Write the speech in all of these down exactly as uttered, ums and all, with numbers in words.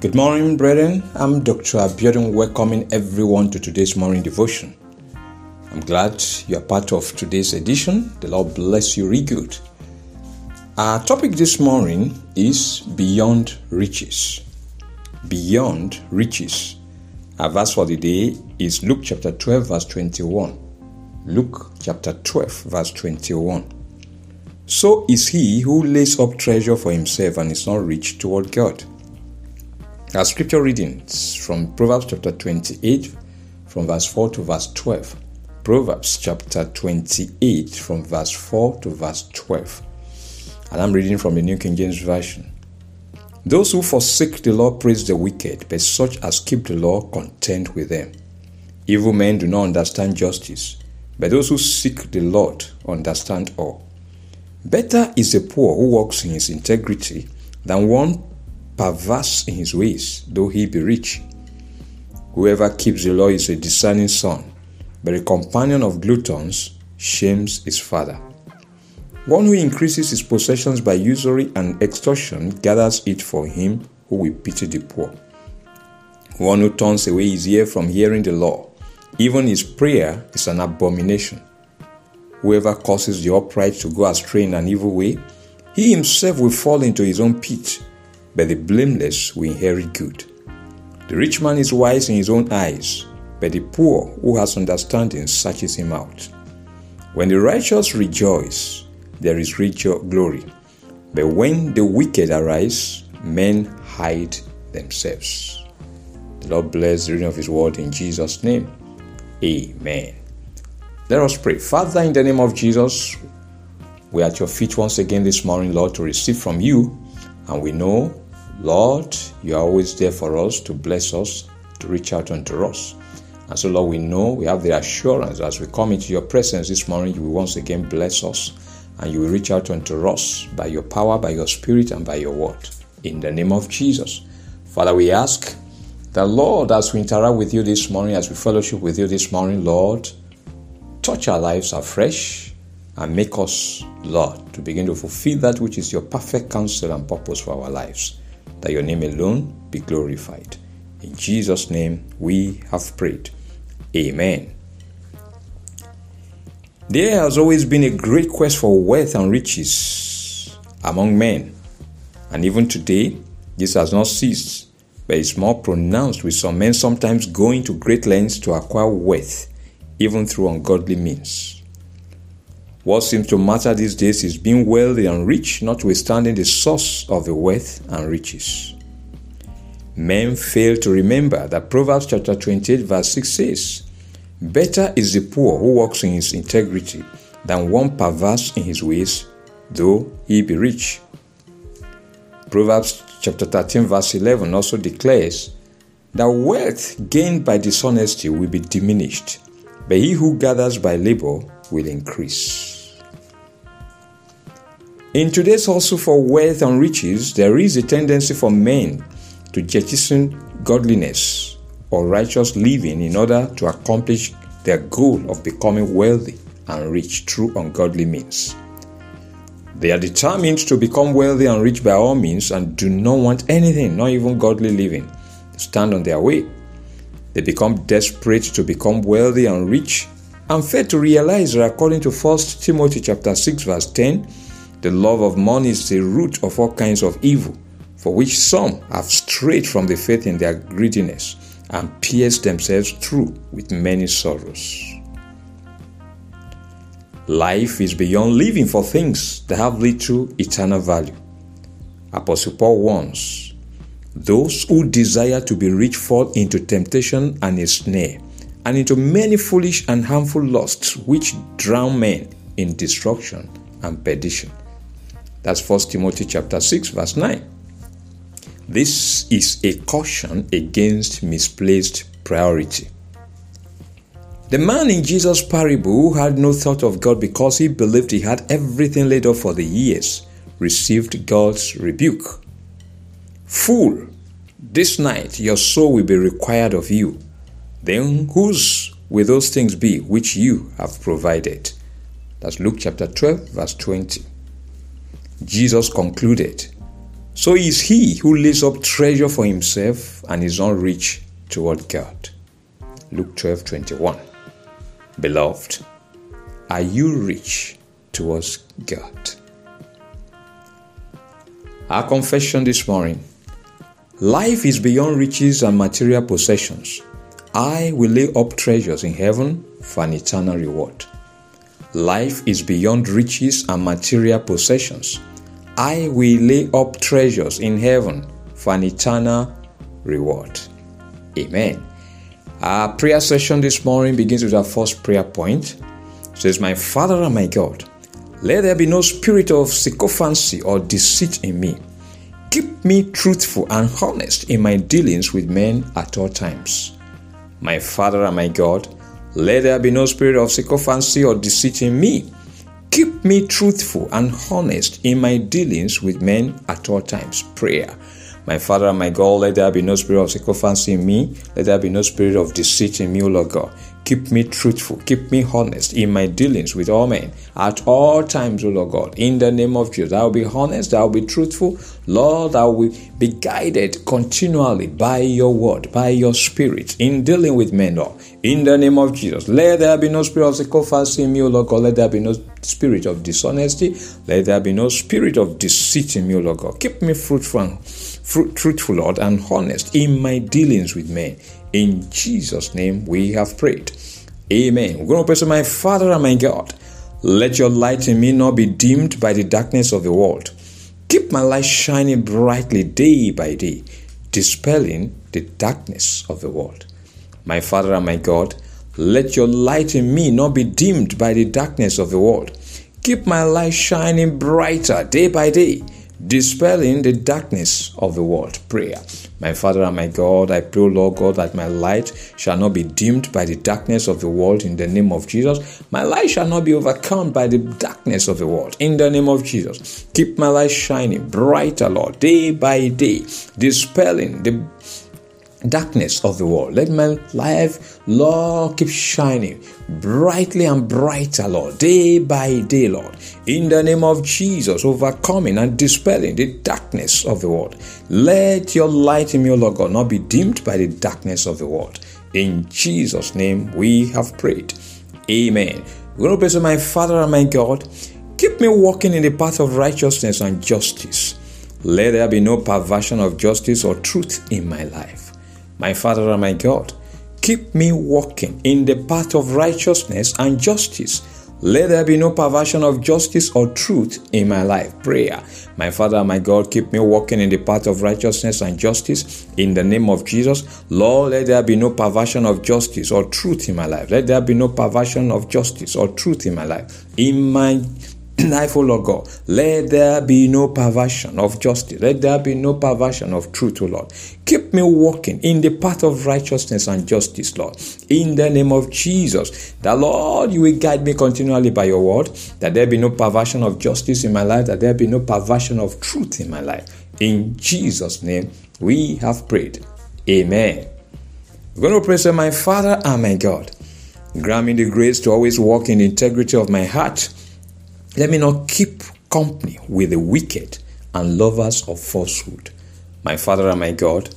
Good morning, brethren. I'm Doctor Abiodun, welcoming everyone to today's morning devotion. I'm glad you're part of today's edition. The Lord bless you really good. Our topic this morning is Beyond Riches. Beyond Riches. Our verse for the day is Luke chapter twelve, verse twenty-one. Luke chapter twelve, verse twenty-one. So is he who lays up treasure for himself and is not rich toward God. Our scripture readings from Proverbs chapter twenty-eight from verse four to verse twelve. Proverbs chapter twenty-eight from verse four to verse twelve. And I'm reading from the New King James Version. Those who forsake the law praise the wicked, but such as keep the law contend with them. Evil men do not understand justice, but those who seek the Lord understand all. Better is the poor who walks in his integrity than one perverse in his ways, though he be rich. Whoever keeps the law is a discerning son, but a companion of gluttons shames his father. One who increases his possessions by usury and extortion gathers it for him who will pity the poor. One who turns away his ear from hearing the law, even his prayer is an abomination. Whoever causes the upright to go astray in an evil way, he himself will fall into his own pit, but the blameless will inherit good. The rich man is wise in his own eyes, but the poor who has understanding searches him out. When the righteous rejoice, there is richer glory, but when the wicked arise, men hide themselves. The Lord bless the reading of his word in Jesus' name. Amen. Let us pray. Father, in the name of Jesus, we are at your feet once again this morning, Lord, to receive from you. And we know, Lord, you are always there for us to bless us, to reach out unto us. And so, Lord, we know, we have the assurance as we come into your presence this morning, you will once again bless us and you will reach out unto us by your power, by your spirit, and by your word. In the name of Jesus. Father, we ask that, Lord, as we interact with you this morning, as we fellowship with you this morning, Lord, touch our lives afresh and make us, Lord, to begin to fulfill that which is your perfect counsel and purpose for our lives, that your name alone be glorified. In Jesus' name we have prayed. Amen. There has always been a great quest for wealth and riches among men, and even today this has not ceased, but it's more pronounced with some men sometimes going to great lengths to acquire wealth, even through ungodly means. What seems to matter these days is being wealthy and rich, notwithstanding the source of the wealth and riches. Men fail to remember that Proverbs chapter twenty-eight verse six says, "Better is the poor who walks in his integrity than one perverse in his ways, though he be rich." Proverbs chapter thirteen verse eleven also declares that wealth gained by dishonesty will be diminished, but he who gathers by labor will increase. In today's hustle for wealth and riches, there is a tendency for men to jettison godliness or righteous living in order to accomplish their goal of becoming wealthy and rich through ungodly means. They are determined to become wealthy and rich by all means and do not want anything, not even godly living, to stand on their way. They become desperate to become wealthy and rich and fail to realize that according to First Timothy chapter six verse ten, the love of money is the root of all kinds of evil, for which some have strayed from the faith in their greediness and pierced themselves through with many sorrows. Life is beyond living for things that have little eternal value. Apostle Paul warns, "Those who desire to be rich fall into temptation and a snare, and into many foolish and harmful lusts which drown men in destruction and perdition." That's First Timothy chapter six verse nine. This is a caution against misplaced priority. The man in Jesus' parable who had no thought of God because he believed he had everything laid up for the years received God's rebuke. "Fool, this night your soul will be required of you. Then whose will those things be which you have provided?" That's Luke chapter twelve, verse twenty. Jesus concluded, So it is he who lays up treasure for himself and is unrich toward God. Luke twelve twenty one. Beloved, are you rich towards God? Our confession this morning: life is beyond riches and material possessions. I will lay up treasures in heaven for an eternal reward. Life is beyond riches and material possessions. I will lay up treasures in heaven for an eternal reward. Amen. Our prayer session this morning begins with our first prayer point. It says, "My Father and my God, let there be no spirit of sycophancy or deceit in me. Keep me truthful and honest in my dealings with men at all times. My Father and my God, let there be no spirit of sycophancy or deceit in me. Keep me truthful and honest in my dealings with men at all times." Prayer. My Father and my God, let there be no spirit of sycophancy in me. Let there be no spirit of deceit in me, O Lord God. Keep me truthful, keep me honest in my dealings with all men at all times, O Lord God. In the name of Jesus, I will be honest, I will be truthful. Lord, I will be guided continually by your word, by your spirit in dealing with men, Lord. In the name of Jesus, let there be no spirit of sycophancy in me, O Lord God. Let there be no spirit of dishonesty. Let there be no spirit of deceit in me, O Lord God. Keep me fruitful and Fruit, truthful, Lord, and honest in my dealings with men. In Jesus' name we have prayed. Amen. We're going to pray to my Father and my God. Let your light in me not be dimmed by the darkness of the world. Keep my light shining brightly day by day, dispelling the darkness of the world. My Father and my God, let your light in me not be dimmed by the darkness of the world. Keep my light shining brighter day by day, dispelling the darkness of the world. Prayer. My Father and my God, I pray, Lord God, that my light shall not be dimmed by the darkness of the world in the name of Jesus. My light shall not be overcome by the darkness of the world in the name of Jesus. Keep my light shining brighter, Lord, day by day, dispelling the darkness of the world. Let my life, Lord, keep shining brightly and brighter, Lord, day by day, Lord. In the name of Jesus, overcoming and dispelling the darkness of the world. Let your light in me, O Lord God, not be dimmed by the darkness of the world. In Jesus' name we have prayed. Amen. We're going to pray to my Father and my God. Keep me walking in the path of righteousness and justice. Let there be no perversion of justice or truth in my life. My Father and my God, keep me walking in the path of righteousness and justice. Let there be no perversion of justice or truth in my life. Prayer. My Father and my God, keep me walking in the path of righteousness and justice in the name of Jesus. Lord, let there be no perversion of justice or truth in my life. Let there be no perversion of justice or truth in my life. In my life, O Lord God, let there be no perversion of justice. Let there be no perversion of truth, O Lord. Keep me walking in the path of righteousness and justice, Lord. In the name of Jesus, that, Lord, you will guide me continually by your word, that there be no perversion of justice in my life, that there be no perversion of truth in my life. In Jesus' name, we have prayed. Amen. We're going to pray, say, my Father and my God, grant me the grace to always walk in the integrity of my heart. Let me not keep company with the wicked and lovers of falsehood. My Father and my God,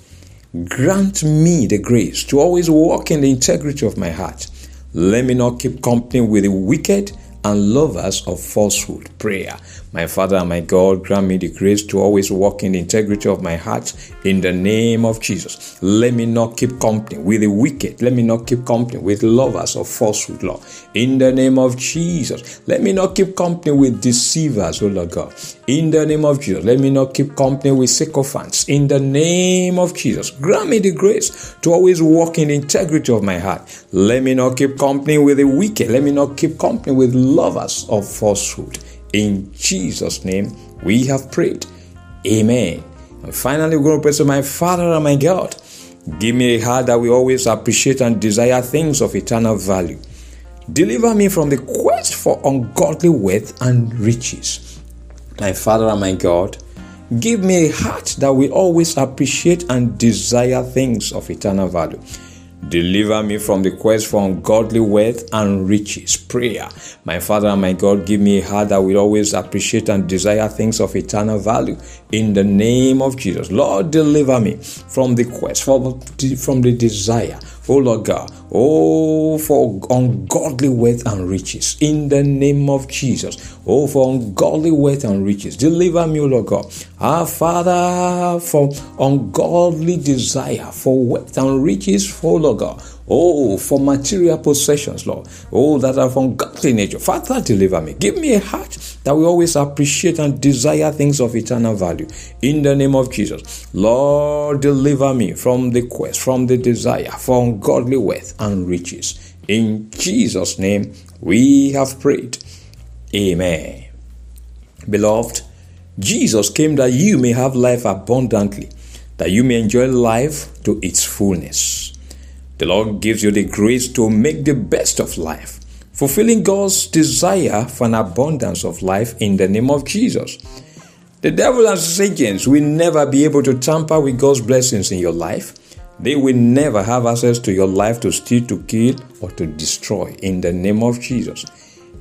grant me the grace to always walk in the integrity of my heart. Let me not keep company with the wicked and lovers of falsehood. Prayer. My Father and my God, grant me the grace to always walk in the integrity of my heart in the name of Jesus. Let me not keep company with the wicked. Let me not keep company with lovers of falsehood, Lord. In the name of Jesus. Let me not keep company with deceivers, O Lord God. In the name of Jesus. Let me not keep company with sycophants. In the name of Jesus. Grant me the grace to always walk in the integrity of my heart. Let me not keep company with the wicked. Let me not keep company with lovers of falsehood. In Jesus' name we have prayed. Amen. And finally, we're going to pray to my Father and my God. Give me a heart that will always appreciate and desire things of eternal value. Deliver me from the quest for ungodly wealth and riches. My Father and my God, give me a heart that will always appreciate and desire things of eternal value. Deliver me from the quest for ungodly wealth and riches. Prayer. My Father and my God, give me a heart that will always appreciate and desire things of eternal value. In the name of Jesus. Lord, deliver me from the quest, from, from the desire, oh Lord God, oh for ungodly wealth and riches. In the name of Jesus. Oh for ungodly wealth and riches. Deliver me, oh Lord God. Our Father, from ungodly desire for wealth and riches, for Lord God. Oh, for material possessions, Lord. Oh, that are from godly nature. Father, deliver me. Give me a heart that we always appreciate and desire things of eternal value. In the name of Jesus. Lord, deliver me from the quest, from the desire for ungodly wealth and riches. In Jesus' name, we have prayed. Amen. Beloved, Jesus came that you may have life abundantly, that you may enjoy life to its fullness. The Lord gives you the grace to make the best of life, fulfilling God's desire for an abundance of life in the name of Jesus. The devil and his agents will never be able to tamper with God's blessings in your life. They will never have access to your life to steal, to kill, or to destroy in the name of Jesus.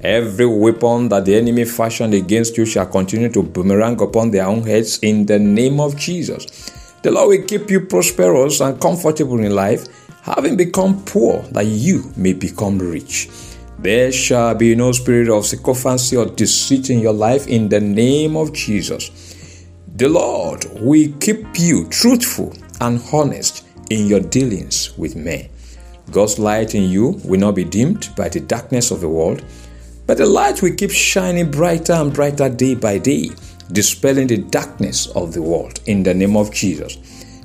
Every weapon that the enemy fashioned against you shall continue to boomerang upon their own heads in the name of Jesus. The Lord will keep you prosperous and comfortable in life, having become poor, that you may become rich. There shall be no spirit of sycophancy or deceit in your life in the name of Jesus. The Lord will keep you truthful and honest in your dealings with men. God's light in you will not be dimmed by the darkness of the world, but the light will keep shining brighter and brighter day by day, dispelling the darkness of the world in the name of Jesus.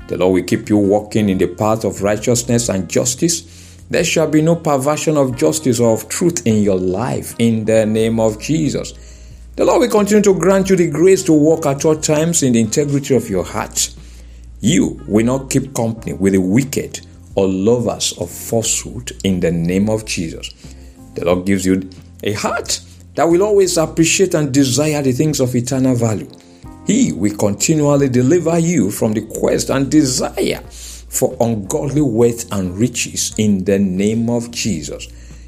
The Lord will keep you walking in the path of righteousness and justice. There shall be no perversion of justice or of truth in your life in the name of Jesus. The Lord will continue to grant you the grace to walk at all times in the integrity of your heart. You will not keep company with the wicked or lovers of falsehood in the name of Jesus. The Lord gives you a heart that will always appreciate and desire the things of eternal value. He will continually deliver you from the quest and desire for ungodly wealth and riches in the name of Jesus.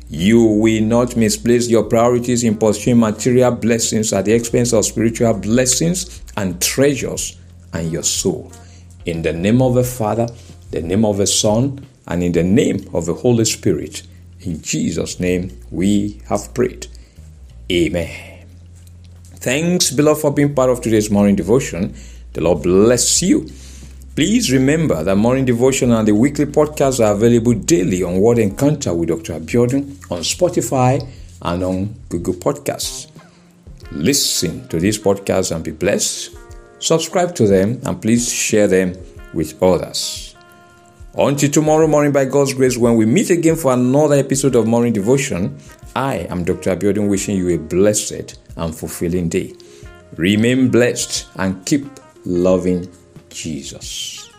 You will not misplace your priorities in pursuing material blessings at the expense of spiritual blessings and treasures and your soul. In the name of the Father, the name of the Son, and in the name of the Holy Spirit. In Jesus' name we have prayed. Amen. Thanks, beloved, for being part of today's morning devotion. The Lord bless you. Please remember that morning devotion and the weekly podcasts are available daily on Word Encounter with Doctor Abiodun on Spotify and on Google Podcasts. Listen to these podcasts and be blessed. Subscribe to them and please share them with others. Until tomorrow morning, by God's grace, when we meet again for another episode of Morning Devotion, I am Doctor Abiodun, wishing you a blessed and fulfilling day. Remain blessed and keep loving Jesus.